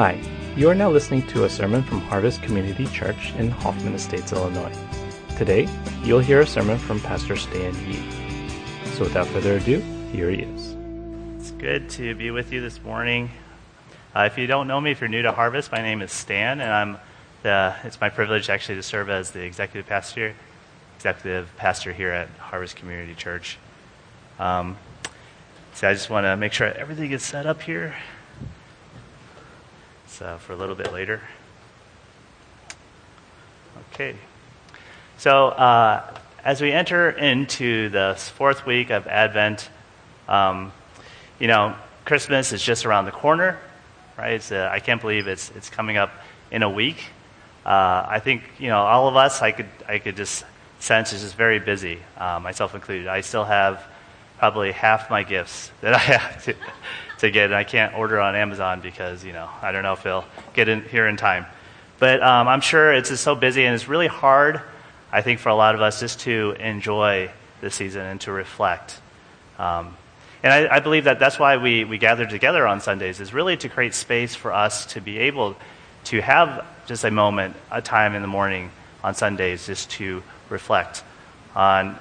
Hi, you are now listening to a sermon from Harvest Community Church in Hoffman Estates, Illinois. Today, you'll hear a sermon from Pastor Stan Yee. So without further ado, here he is. It's good to be with you this morning. If you don't know me, if you're new to Harvest, my name is Stan, and it's my privilege actually to serve as the executive pastor here at Harvest Community Church. So I just want to make sure everything is set up here. For a little bit later. Okay. So as we enter into the fourth week of Advent, Christmas is just around the corner, right? I can't believe it's coming up in a week. I think, all of us, I could just sense it's just very busy, myself included. I still have probably half my gifts that I have to get, and I can't order on Amazon because, I don't know if they'll get in here in time. But I'm sure it's just so busy, and it's really hard, I think, for a lot of us just to enjoy the season and to reflect. And I believe that's why we gather together on Sundays, is really to create space for us to be able to have just a moment, a time in the morning on Sundays just to reflect on,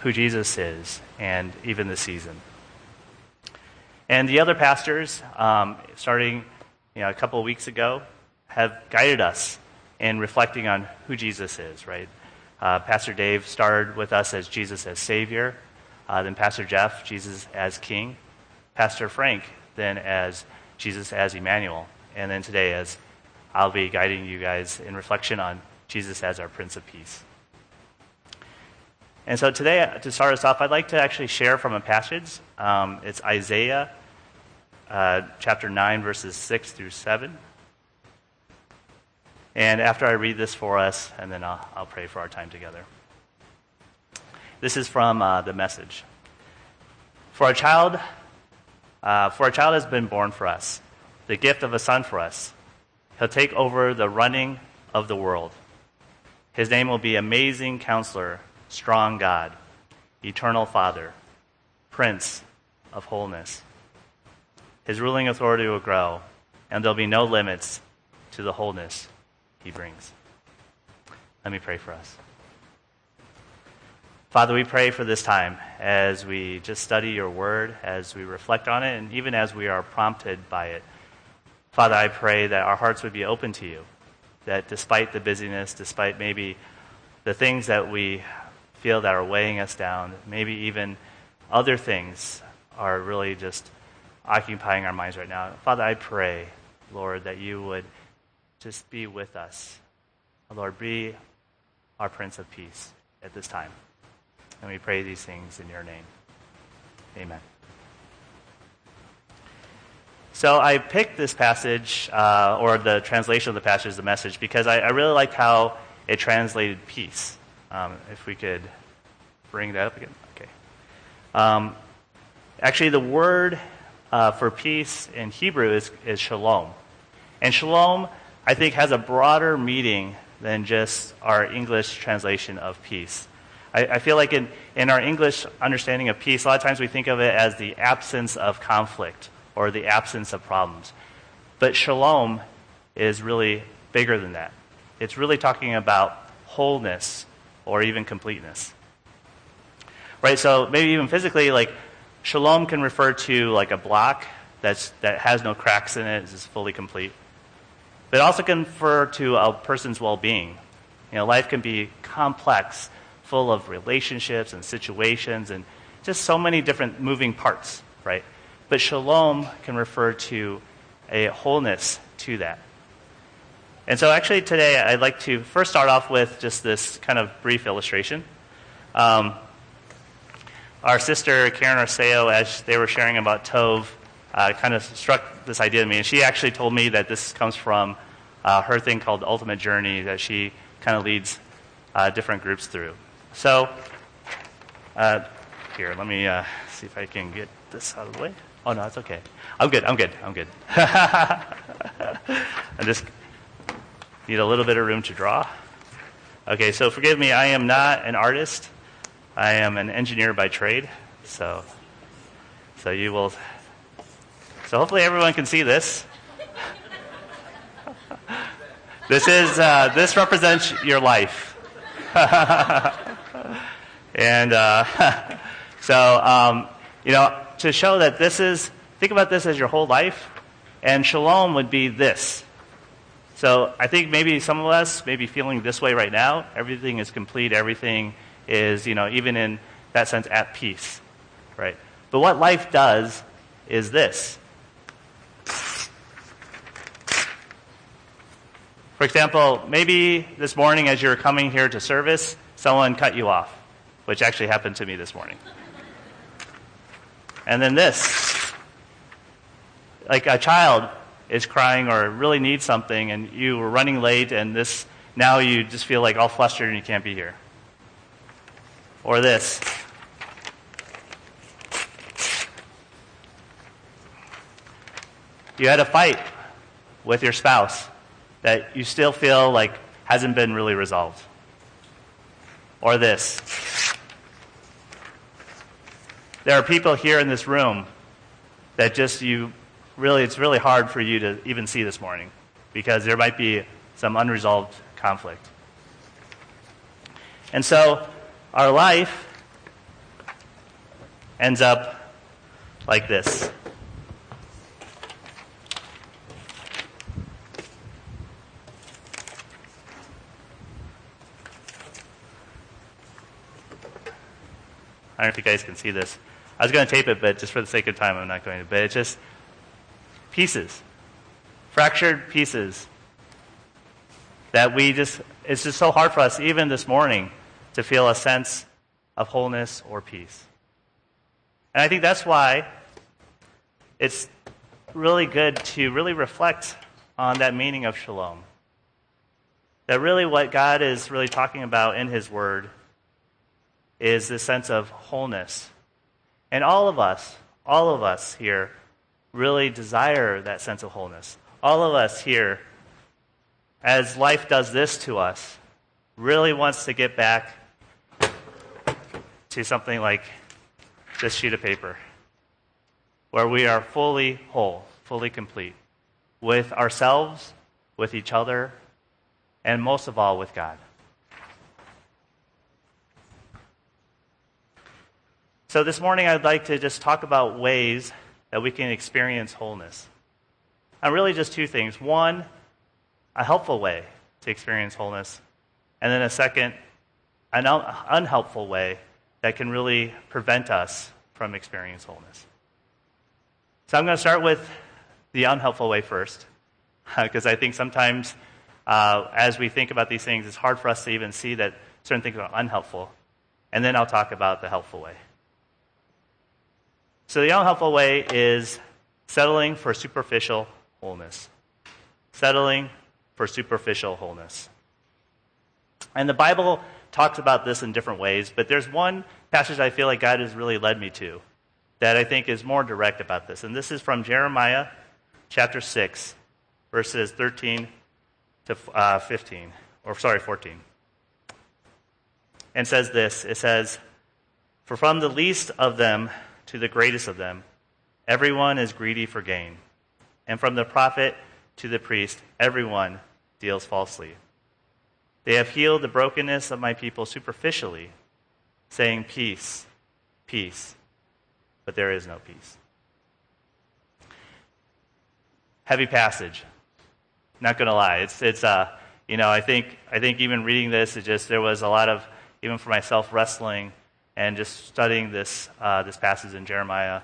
who Jesus is and even the season. And the other pastors, starting a couple of weeks ago, have guided us in reflecting on who Jesus is, right? Pastor Dave started with us as Jesus as Savior, then Pastor Jeff, Jesus as King, Pastor Frank, then as Jesus as Emmanuel, and then today as I'll be guiding you guys in reflection on Jesus as our Prince of Peace. And so today, to start us off, I'd like to actually share from a passage. It's Isaiah chapter 9, verses 6 through 7. And after I read this for us, and then I'll pray for our time together. This is from the Message. For a child has been born for us, the gift of a son for us. He'll take over the running of the world. His name will be Amazing Counselor, Strong God, Eternal Father, Prince of Wholeness. His ruling authority will grow, and there'll be no limits to the wholeness he brings. Let me pray for us. Father, we pray for this time as we just study your word, as we reflect on it, and even as we are prompted by it. Father, I pray that our hearts would be open to you, that despite the busyness, despite maybe the things that we feel that are weighing us down, maybe even other things are really just occupying our minds right now. Father, I pray, Lord, that you would just be with us. Lord, be our Prince of Peace at this time. And we pray these things in your name. Amen. So I picked this passage, or the translation of the passage, the Message, because I really liked how it translated peace. If we could bring that up again. Okay. Actually, the word for peace in Hebrew is shalom. And shalom, I think, has a broader meaning than just our English translation of peace. I feel like in our English understanding of peace, a lot of times we think of it as the absence of conflict or the absence of problems. But shalom is really bigger than that. It's really talking about wholeness or even completeness. Right, so maybe even physically, like shalom can refer to like a block that has no cracks in it, is fully complete. But it also can refer to a person's well-being. Life can be complex, full of relationships and situations and just so many different moving parts, right? But shalom can refer to a wholeness to that. And so actually today I'd like to first start off with just this kind of brief illustration. Our sister Karen Arceo, as they were sharing about Tove, kind of struck this idea to me. And she actually told me that this comes from her thing called Ultimate Journey that she kind of leads different groups through. So here, let me see if I can get this out of the way. Oh, no, it's okay. I'm good. I'm just... need a little bit of room to draw. Okay, so forgive me, I am not an artist. I am an engineer by trade. So hopefully everyone can see this. This represents your life. And to show that this is, think about this as your whole life, and shalom would be this. So I think maybe some of us may be feeling this way right now. Everything is complete. Everything is, even in that sense, at peace, right? But what life does is this. For example, maybe this morning as you were coming here to service, someone cut you off, which actually happened to me this morning. And then this, like a child is crying or really needs something, and you were running late, and this, now you just feel like all flustered and you can't be here. Or this. You had a fight with your spouse that you still feel like hasn't been really resolved. Or this. There are people here in this room that just it's really hard for you to even see this morning because there might be some unresolved conflict. And so our life ends up like this. I don't know if you guys can see this. I was going to tape it, but just for the sake of time, I'm not going to. But it's just pieces, fractured pieces that it's just so hard for us, even this morning, to feel a sense of wholeness or peace. And I think that's why it's really good to really reflect on that meaning of shalom. That really what God is really talking about in his word is this sense of wholeness. And all of us here really desire that sense of wholeness. All of us here, as life does this to us, really wants to get back to something like this sheet of paper, where we are fully whole, fully complete, with ourselves, with each other, and most of all with God. So this morning I'd like to just talk about ways that we can experience wholeness. And really just two things. One, a helpful way to experience wholeness. And then a second, an unhelpful way that can really prevent us from experiencing wholeness. So I'm going to start with the unhelpful way first. Because I think sometimes as we think about these things, it's hard for us to even see that certain things are unhelpful. And then I'll talk about the helpful way. So the unhelpful way is settling for superficial wholeness. Settling for superficial wholeness. And the Bible talks about this in different ways, but there's one passage I feel like God has really led me to that I think is more direct about this. And this is from Jeremiah chapter 6, verses 13 to 14. And says this, it says, "For from the least of them to the greatest of them, everyone is greedy for gain. And from the prophet to the priest, everyone deals falsely. They have healed the brokenness of my people superficially, saying, 'Peace, peace,' but there is no peace." Heavy passage. Not going to lie. I think even reading this, there was a lot of, even for myself, wrestling and just studying this passage in Jeremiah,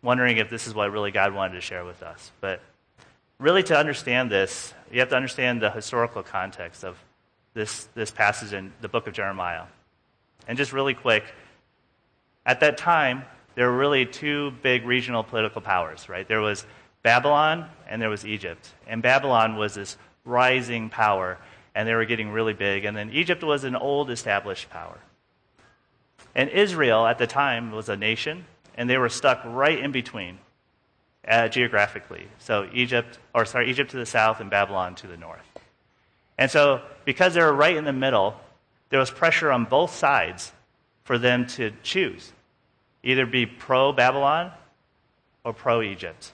wondering if this is what really God wanted to share with us. But really to understand this, you have to understand the historical context of this passage in the book of Jeremiah. And just really quick, at that time, there were really two big regional political powers, right? There was Babylon and there was Egypt. And Babylon was this rising power, and they were getting really big. And then Egypt was an old established power. And Israel at the time was a nation, and they were stuck right in between geographically. So Egypt to the south and Babylon to the north. And so because they were right in the middle, there was pressure on both sides for them to choose, either be pro-Babylon or pro-Egypt.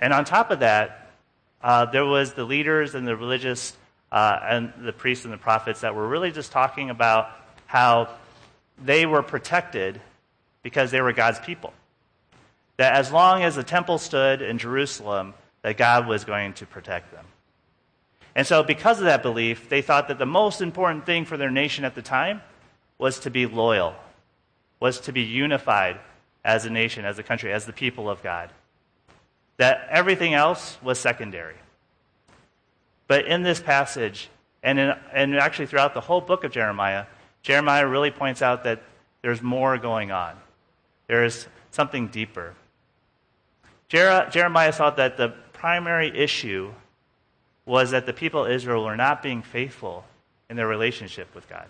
And on top of that, there was the leaders and the religious and the priests and the prophets that were really just talking about how they were protected because they were God's people. That as long as the temple stood in Jerusalem, that God was going to protect them. And so because of that belief, they thought that the most important thing for their nation at the time was to be loyal, was to be unified as a nation, as a country, as the people of God. That everything else was secondary. But in this passage, and actually throughout the whole book of Jeremiah, Jeremiah really points out that there's more going on. There is something deeper. Jeremiah thought that the primary issue was that the people of Israel were not being faithful in their relationship with God.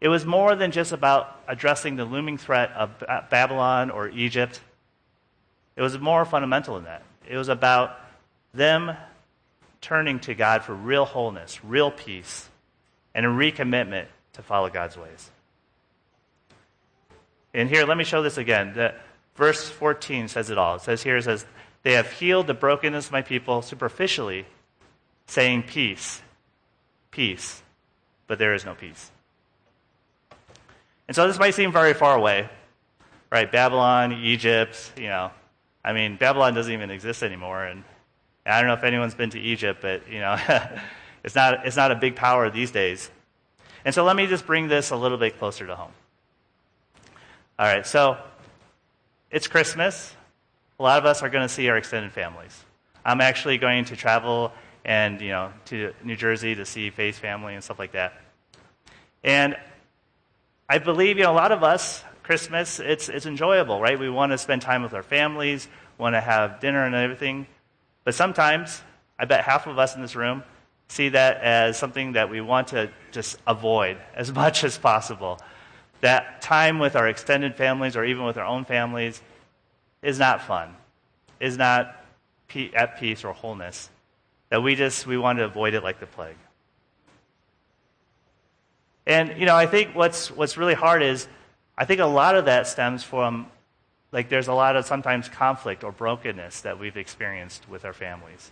It was more than just about addressing the looming threat of Babylon or Egypt. It was more fundamental than that. It was about them turning to God for real wholeness, real peace, and a recommitment to follow God's ways. And here, let me show this again. Verse 14 says it all. It says here, it says, "They have healed the brokenness of my people superficially, saying peace, peace, but there is no peace." And so this might seem very far away, right? Babylon, Egypt, I mean, Babylon doesn't even exist anymore, and I don't know if anyone's been to Egypt, but, it's not a big power these days. And so let me just bring this a little bit closer to home. All right, so it's Christmas. A lot of us are going to see our extended families. I'm actually going to travel and, to New Jersey to see Faye's family and stuff like that. And I believe, a lot of us, Christmas, it's enjoyable, right? We want to spend time with our families, want to have dinner and everything. But sometimes, I bet half of us in this room see that as something that we want to just avoid as much as possible. That time with our extended families or even with our own families is not fun, is not at peace or wholeness. That we want to avoid it like the plague. And, I think what's really hard is, I think a lot of that stems from, there's a lot of sometimes conflict or brokenness that we've experienced with our families.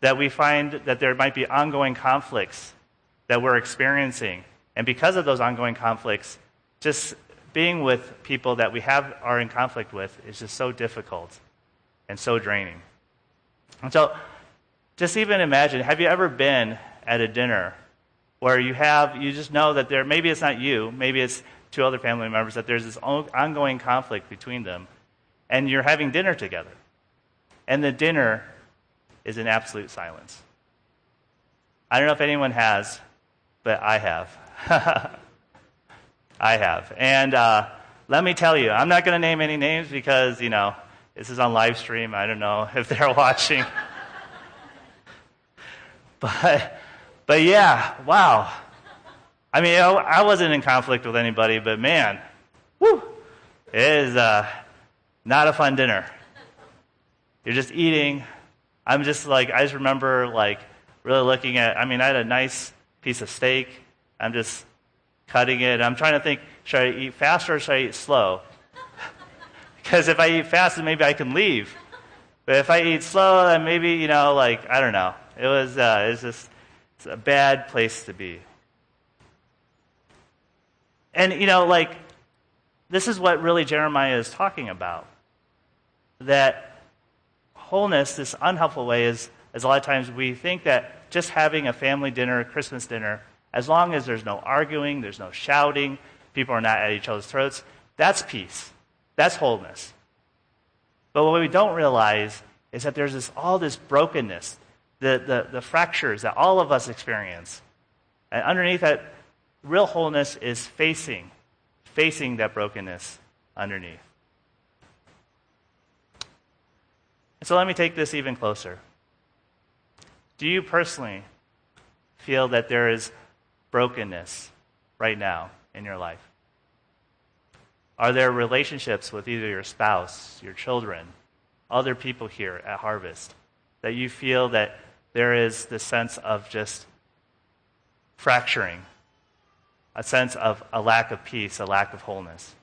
That we find that there might be ongoing conflicts that we're experiencing. And because of those ongoing conflicts, just being with people that are in conflict with is just so difficult and so draining. And so just even imagine, have you ever been at a dinner where you just know that there, maybe it's not you, maybe it's two other family members, that there's this ongoing conflict between them, and you're having dinner together. And the dinner is in absolute silence. I don't know if anyone has, but I have. I have. And let me tell you, I'm not going to name any names because, this is on live stream. I don't know if they're watching. But yeah, wow. I mean, I wasn't in conflict with anybody, but man, whew, it is not a fun dinner. You're just eating. I'm just I just remember really looking at, I had a nice piece of steak. I'm just cutting it. I'm trying to think, should I eat fast or should I eat slow? Because if I eat fast, then maybe I can leave. But if I eat slow, then maybe, I don't know. It's a bad place to be. And, this is what really Jeremiah is talking about. That wholeness, this unhelpful way, is a lot of times we think that just having a family dinner, a Christmas dinner, as long as there's no arguing, there's no shouting, people are not at each other's throats, that's peace. That's wholeness. But what we don't realize is that there's all this brokenness, the fractures that all of us experience. And underneath that, real wholeness is facing that brokenness underneath. And so let me take this even closer. Do you personally feel that there is brokenness right now in your life? Are there relationships with either your spouse, your children, other people here at Harvest, that you feel that there is this sense of just fracturing? A sense of a lack of peace, a lack of wholeness.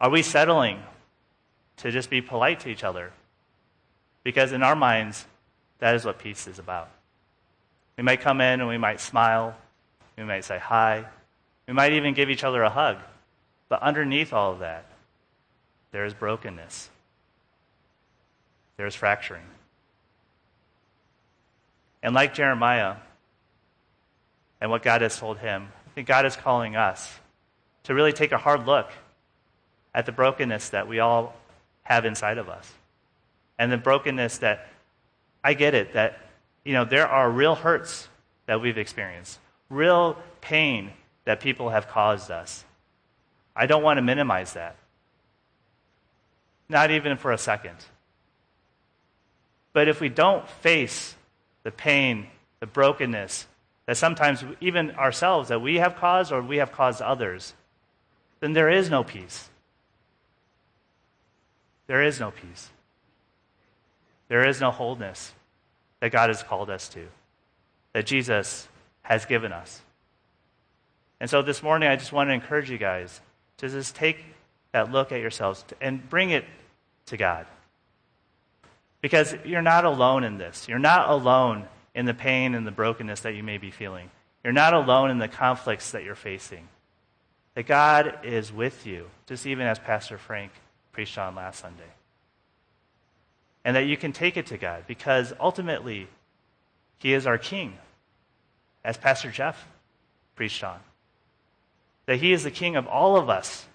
Are we settling to just be polite to each other Because in our minds, that is what peace is about. We might come in and we might smile. We might say hi. We might even give each other a hug. But underneath all of that, there is brokenness. There is fracturing. And like Jeremiah and what God has told him, I think God is calling us to really take a hard look at the brokenness that we all have inside of us. And the brokenness that, I get it, that, you know, there are real hurts that we've experienced, real pain that people have caused us. I don't want to minimize that. Not even for a second. But if we don't face the pain, the brokenness, that sometimes even ourselves, that we have caused or we have caused others, then there is no peace. There is no peace. There is no wholeness that God has called us to, that Jesus has given us. And so this morning, I just want to encourage you guys to just take that look at yourselves and bring it to God. Because you're not alone in this. You're not alone in the pain and the brokenness that you may be feeling. You're not alone in the conflicts that you're facing. That God is with you, just even as Pastor Frank preached on last Sunday. And that you can take it to God, because ultimately, He is our King, as Pastor Jeff preached on. That He is the King of all of us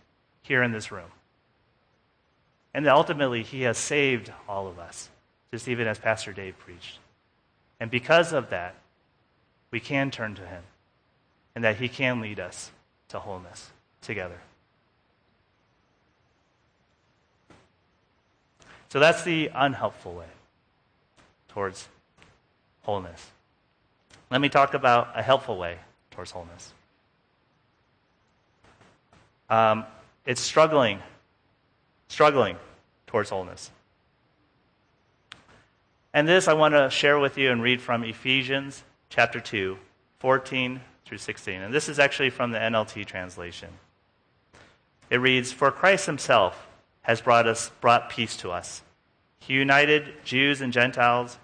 here in this room. And that ultimately, He has saved all of us, just even as Pastor Dave preached. And because of that, we can turn to Him, and that He can lead us to wholeness together. So that's the unhelpful way towards wholeness. Let me talk about a helpful way towards wholeness. It's struggling towards wholeness. And this I want to share with you and read from Ephesians chapter 2, 14 through 16. And this is actually from the NLT translation. It reads, "For Christ himself has brought peace to us. He united Jews and Gentiles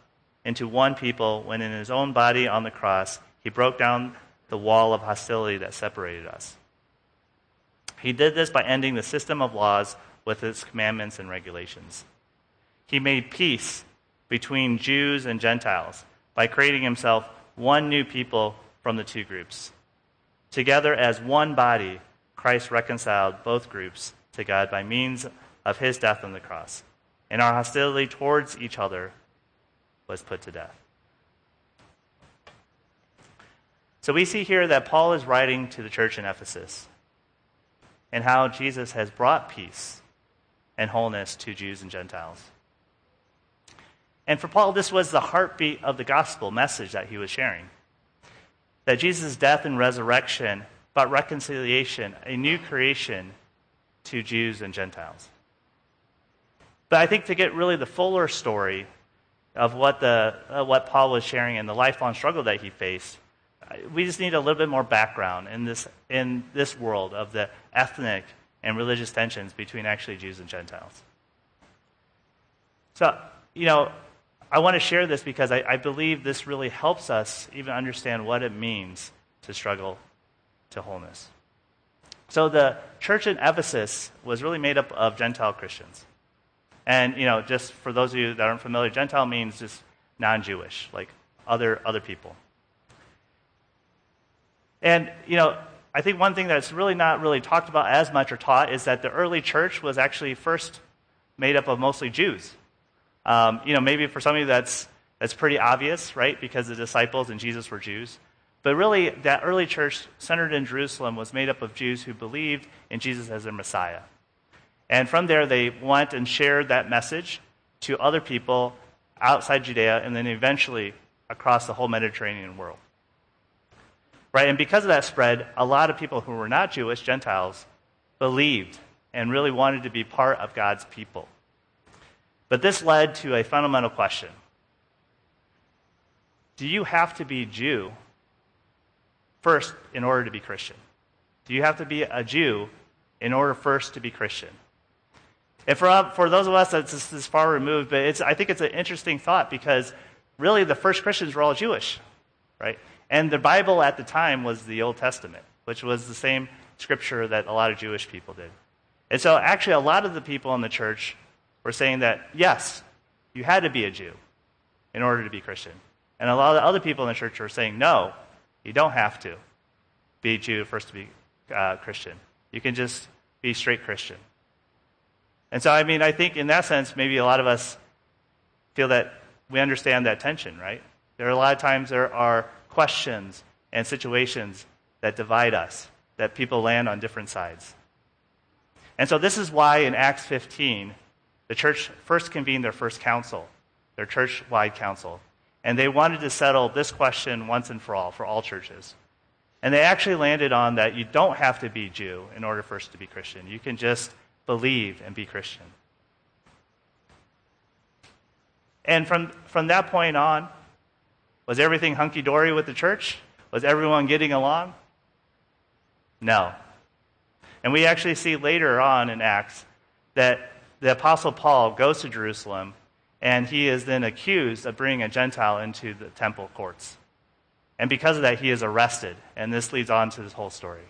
into one people when in his own body on the cross he broke down the wall of hostility that separated us. He did this by ending the system of laws with its commandments and regulations. He made peace between Jews and Gentiles by creating himself one new people from the two groups. Together as one body, Christ reconciled both groups to God by means of his death on the cross, and our hostility towards each other was put to death." So we see here that Paul is writing to the church in Ephesus, and how Jesus has brought peace and wholeness to Jews and Gentiles. And for Paul, this was the heartbeat of the gospel message that he was sharing. That Jesus' death and resurrection brought reconciliation, a new creation to Jews and Gentiles. But I think to get really the fuller story of what Paul was sharing and the lifelong struggle that he faced, we just need a little bit more background in this world of the ethnic and religious tensions between actually Jews and Gentiles. So, you know, I want to share this because I believe this really helps us even understand what it means to struggle to wholeness. So the church in Ephesus was really made up of Gentile Christians. And, you know, just for those of you that aren't familiar, Gentile means just non-Jewish, like other people. And, you know, I think one thing that's really not really talked about as much or taught is that the early church was actually first made up of mostly Jews. You know, maybe for some of you that's pretty obvious, right? Because the disciples and Jesus were Jews. But really, that early church centered in Jerusalem was made up of Jews who believed in Jesus as their Messiah. And from there, they went and shared that message to other people outside Judea and then eventually across the whole Mediterranean world. Right, and because of that spread, a lot of people who were not Jewish, Gentiles, believed and really wanted to be part of God's people. But this led to a fundamental question. Do you have to be Jew first in order to be Christian? Do you have to be a Jew in order first to be Christian? And for those of us that's this far removed, but I think it's an interesting thought, because really the first Christians were all Jewish, right? And the Bible at the time was the Old Testament, which was the same scripture that a lot of Jewish people did. And so actually a lot of the people in the church were saying that, yes, you had to be a Jew in order to be Christian. And a lot of the other people in the church were saying, no, you don't have to be a Jew first to be Christian. You can just be straight Christian. And so, I mean, I think in that sense, maybe a lot of us feel that we understand that tension, right? There are a lot of times there are questions and situations that divide us, that people land on different sides. And so this is why in Acts 15, the church first convened their first council, their church-wide council. And they wanted to settle this question once and for all churches. And they actually landed on that you don't have to be Jew in order first to be Christian. You can just believe and be Christian. And from that point on, was everything hunky-dory with the church? Was everyone getting along? No. And we actually see later on in Acts that the Apostle Paul goes to Jerusalem, and he is then accused of bringing a Gentile into the temple courts. And because of that, he is arrested, and this leads on to this whole story.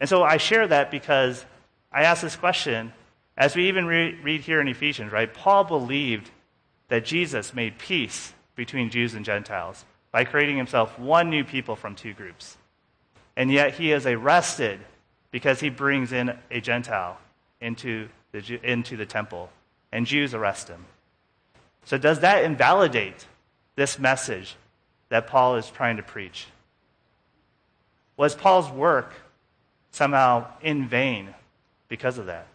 And so I share that because I ask this question, as we even read here in Ephesians, right? Paul believed that Jesus made peace between Jews and Gentiles by creating himself one new people from two groups. And yet he is arrested because he brings in a Gentile into the temple, and Jews arrest him. So does that invalidate this message that Paul is trying to preach? Was Paul's work somehow in vain because of that?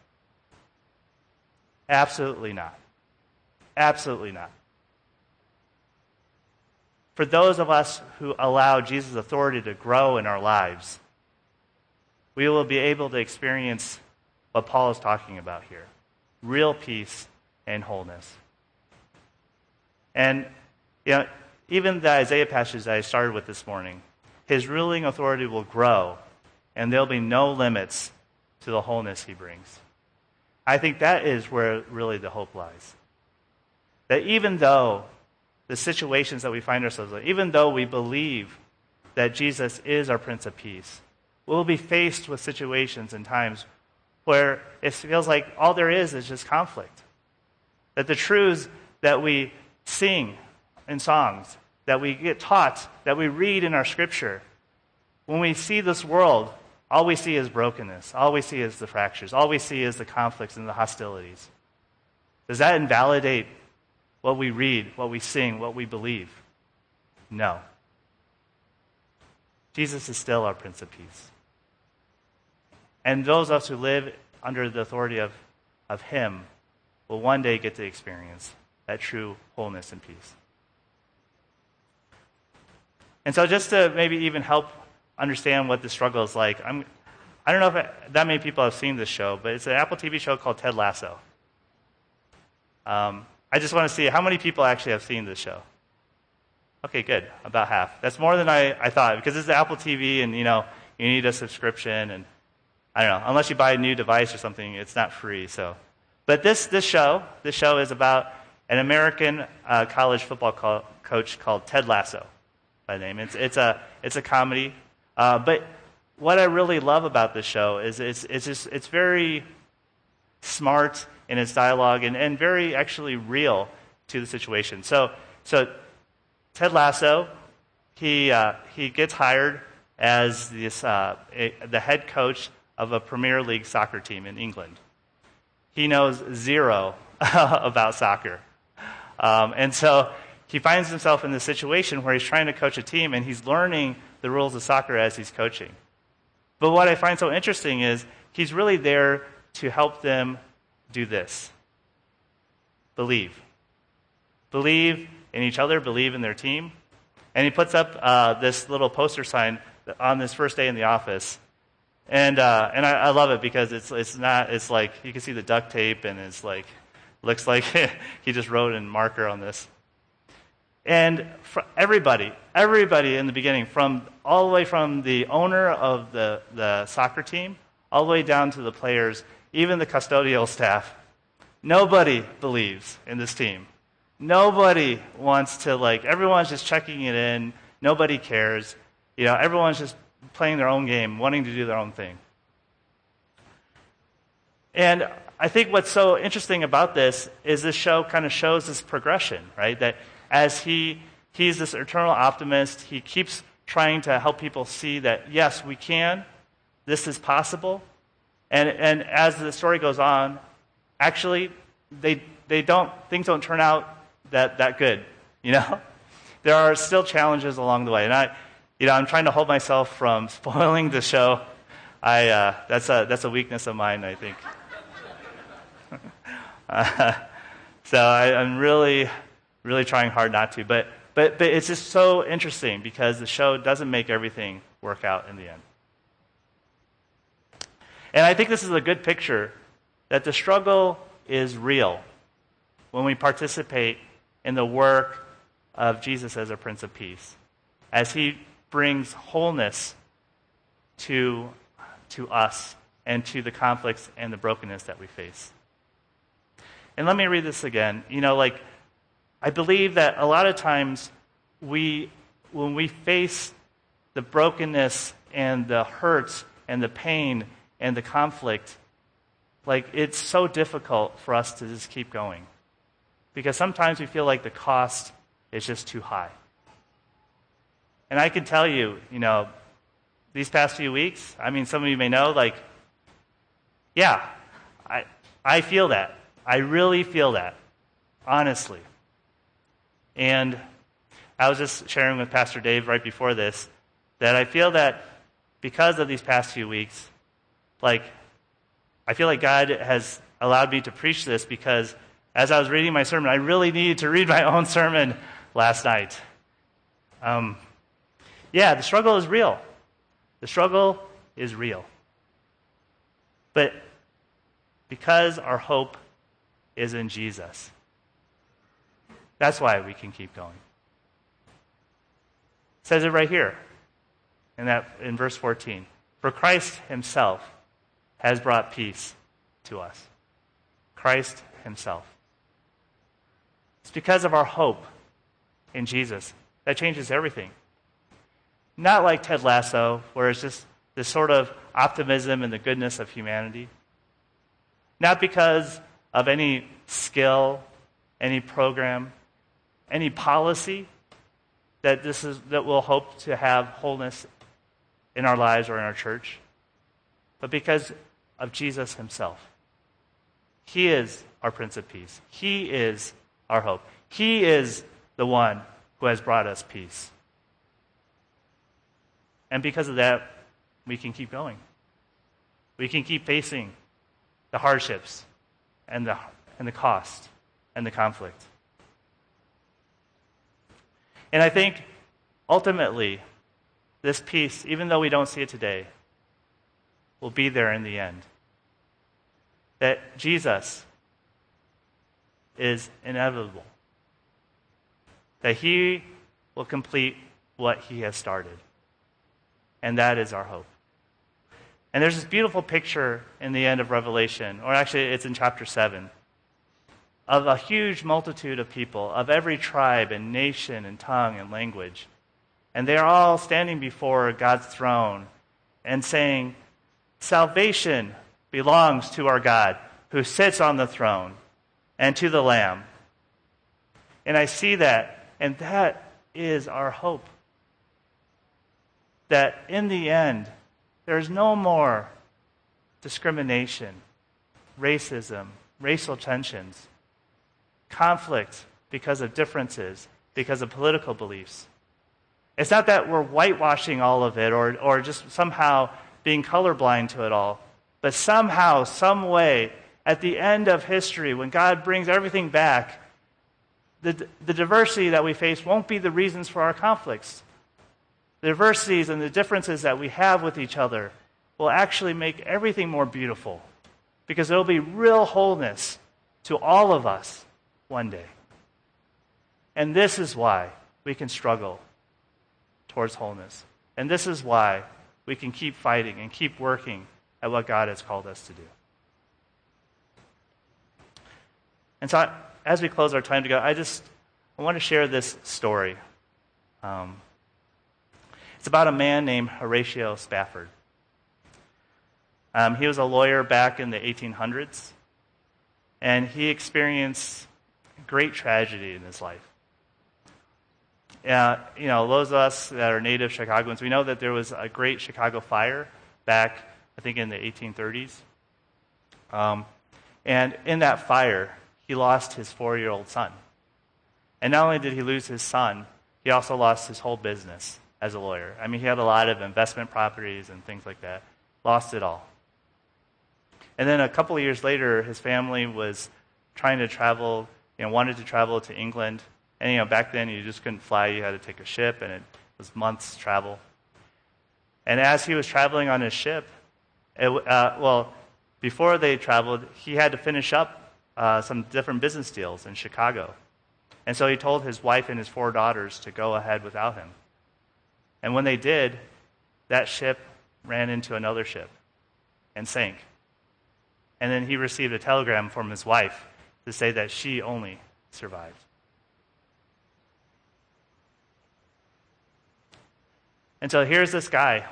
Absolutely not. Absolutely not. For those of us who allow Jesus' authority to grow in our lives, we will be able to experience what Paul is talking about here, real peace and wholeness. And you know, even the Isaiah passage that I started with this morning, his ruling authority will grow, and there'll be no limits to the wholeness he brings. I think that is where really the hope lies. That even though the situations that we find ourselves in, even though we believe that Jesus is our Prince of Peace, we'll be faced with situations and times where it feels like all there is just conflict. That the truths that we sing in songs, that we get taught, that we read in our scripture, when we see this world, all we see is brokenness. All we see is the fractures. All we see is the conflicts and the hostilities. Does that invalidate what we read, what we sing, what we believe? No. Jesus is still our Prince of Peace. And those of us who live under the authority of him will one day get to experience that true wholeness and peace. And so just to maybe even help understand what the struggle is like, I don't know if that many people have seen this show, but it's an Apple TV show called Ted Lasso. I just want to see how many people actually have seen this show. Okay, good. About half. That's more than I thought, because this is Apple TV, and you know, you need a subscription, and I don't know, unless you buy a new device or something, it's not free. So, but this show is about an American college football coach called Ted Lasso, by name. It's a comedy, but what I really love about this show is it's very smart in its dialogue, and very actually real to the situation. So Ted Lasso, he gets hired as the head coach of a Premier League soccer team in England. He knows zero about soccer. And so he finds himself in this situation where he's trying to coach a team, and he's learning the rules of soccer as he's coaching. But what I find so interesting is he's really there to help them do this. Believe. Believe in each other, believe in their team. And he puts up this little poster sign on this first day in the office. And I love it because it's like you can see the duct tape, and it's like, looks like he just wrote in marker on this. And for everybody in the beginning, from all the way from the owner of the soccer team all the way down to the players, even the custodial staff. Nobody believes in this team. Nobody wants to, like, everyone's just checking it in. Nobody cares. You know, everyone's just playing their own game, wanting to do their own thing. And I think what's so interesting about this is this show kind of shows this progression, right? That as he's this eternal optimist, he keeps trying to help people see that, yes, we can, this is possible. And as the story goes on, actually, things don't turn out that good, you know? There are still challenges along the way. And I'm trying to hold myself from spoiling the show. That's a weakness of mine, I think. So I'm really, really trying hard not to. But it's just so interesting because the show doesn't make everything work out in the end. And I think this is a good picture that the struggle is real when we participate in the work of Jesus as a Prince of Peace, as he brings wholeness to us and to the conflicts and the brokenness that we face. And let me read this again. You know, like, I believe that a lot of times when we face the brokenness and the hurts and the pain and the conflict, like, it's so difficult for us to just keep going. Because sometimes we feel like the cost is just too high. And I can tell you, you know, these past few weeks, I mean, some of you may know, like, yeah, I feel that. I really feel that, honestly. And I was just sharing with Pastor Dave right before this that I feel that because of these past few weeks, like, I feel like God has allowed me to preach this because as I was reading my sermon, I really needed to read my own sermon last night. The struggle is real. The struggle is real. But because our hope is in Jesus, that's why we can keep going. It says it right here in verse 14. For Christ himself has brought peace to us. Christ himself. It's because of our hope in Jesus that changes everything. Not like Ted Lasso, where it's just this sort of optimism and the goodness of humanity. Not because of any skill, any program, any policy that we'll hope to have wholeness in our lives or in our church, but because of Jesus himself. He is our Prince of Peace. He is our hope. He is the one who has brought us peace. And because of that, we can keep going. We can keep facing the hardships and the cost and the conflict. And I think, ultimately, this peace, even though we don't see it today, will be there in the end. That Jesus is inevitable. That he will complete what he has started. And that is our hope. And there's this beautiful picture in the end of Revelation, or actually it's in chapter 7, of a huge multitude of people, of every tribe and nation and tongue and language. And they are all standing before God's throne and saying, "Salvation belongs to our God who sits on the throne and to the Lamb." And I see that, and that is our hope. That in the end, there is no more discrimination, racism, racial tensions, conflict because of differences, because of political beliefs. It's not that we're whitewashing all of it or just somehow being colorblind to it all, but somehow, some way, at the end of history, when God brings everything back, the diversity that we face won't be the reasons for our conflicts. The diversities and the differences that we have with each other will actually make everything more beautiful, because there will be real wholeness to all of us one day. And this is why we can struggle towards wholeness. And this is why we can keep fighting and keep working at what God has called us to do. And so as we close our time together, I want to share this story. It's about a man named Horatio Spafford. He was a lawyer back in the 1800s, and he experienced great tragedy in his life. Those of us that are native Chicagoans, we know that there was a great Chicago fire back, I think, in the 1830s. And in that fire, he lost his 4-year-old son. And not only did he lose his son, he also lost his whole business as a lawyer. I mean, he had a lot of investment properties and things like that. Lost it all. And then a couple of years later, his family was trying to travel, wanted to travel to England. And, back then you just couldn't fly. You had to take a ship, and it was months' travel. And as he was traveling on his ship, before they traveled, he had to finish up some different business deals in Chicago. And so he told his wife and his 4 daughters to go ahead without him. And when they did, that ship ran into another ship and sank. And then he received a telegram from his wife to say that she only survived. And so here's this guy,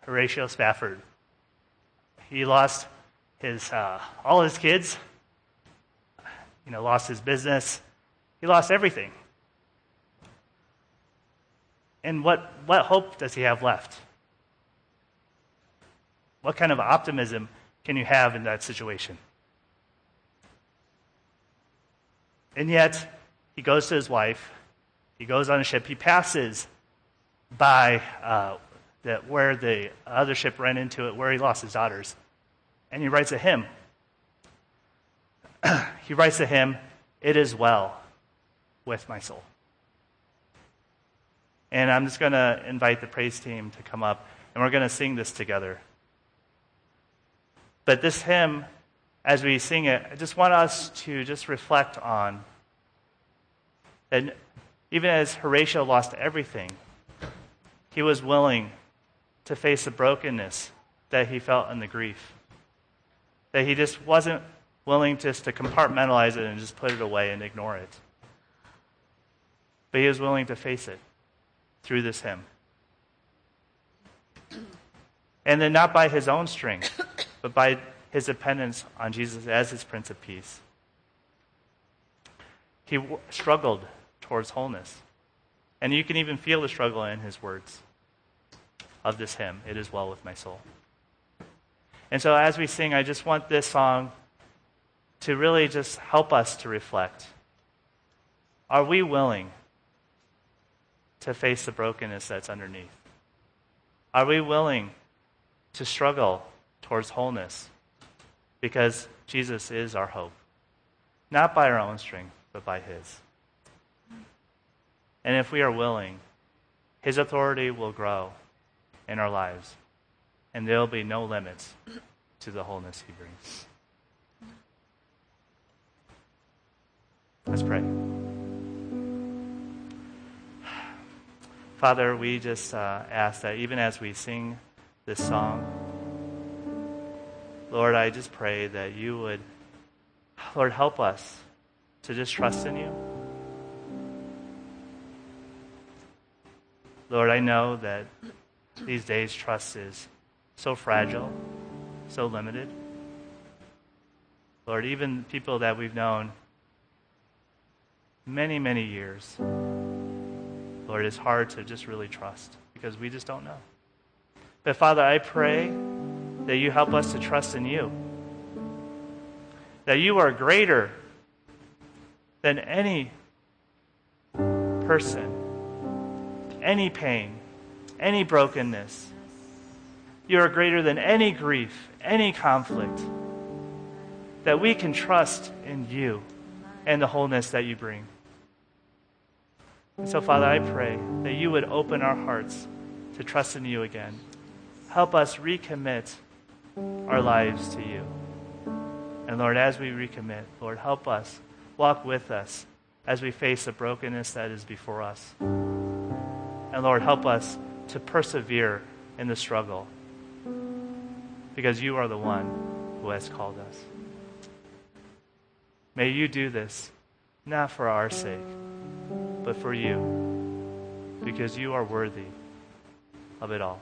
Horatio Spafford. He lost his all his kids, lost his business. He lost everything. And what hope does he have left? What kind of optimism can you have in that situation? And yet, he goes to his wife. He goes on a ship. He passes by where the other ship ran into it, where he lost his daughters. And he writes a hymn. He writes a hymn, "It Is Well With My Soul." And I'm just going to invite the praise team to come up, and we're going to sing this together. But this hymn, as we sing it, I just want us to just reflect on, and even as Horatio lost everything, he was willing to face the brokenness that he felt and the grief. That he just wasn't willing just to compartmentalize it and just put it away and ignore it. But he was willing to face it through this hymn. And then not by his own strength, but by his dependence on Jesus as his Prince of Peace. He struggled towards wholeness. And you can even feel the struggle in his words of this hymn, "It Is Well With My Soul." And so as we sing, I just want this song to really just help us to reflect. Are we willing to face the brokenness that's underneath? Are we willing to struggle towards wholeness? Because Jesus is our hope. Not by our own strength, but by his. And if we are willing, his authority will grow in our lives. And there will be no limits to the wholeness he brings. Let's pray. Father, we just ask that even as we sing this song, Lord, I just pray that you would, Lord, help us to just trust in you. Lord, I know that these days trust is so fragile, so limited. Lord, even people that we've known many, many years, Lord, it's hard to just really trust because we just don't know. But Father, I pray that you help us to trust in you, that you are greater than any person, any pain, any brokenness. You are greater than any grief, any conflict, that we can trust in you and the wholeness that you bring. And so, Father, I pray that you would open our hearts to trust in you again. Help us recommit our lives to you. And, Lord, as we recommit, Lord, help us, walk with us as we face the brokenness that is before us. And, Lord, help us to persevere in the struggle, because you are the one who has called us. May you do this, not for our sake, but for you, because you are worthy of it all.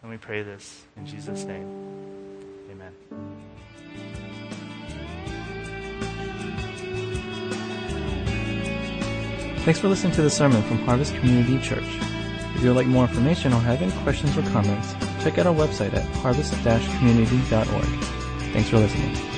And we pray this in Jesus' name. Amen. Thanks for listening to the sermon from Harvest Community Church. If you would like more information or have any questions or comments, check out our website at harvest-community.org. Thanks for listening.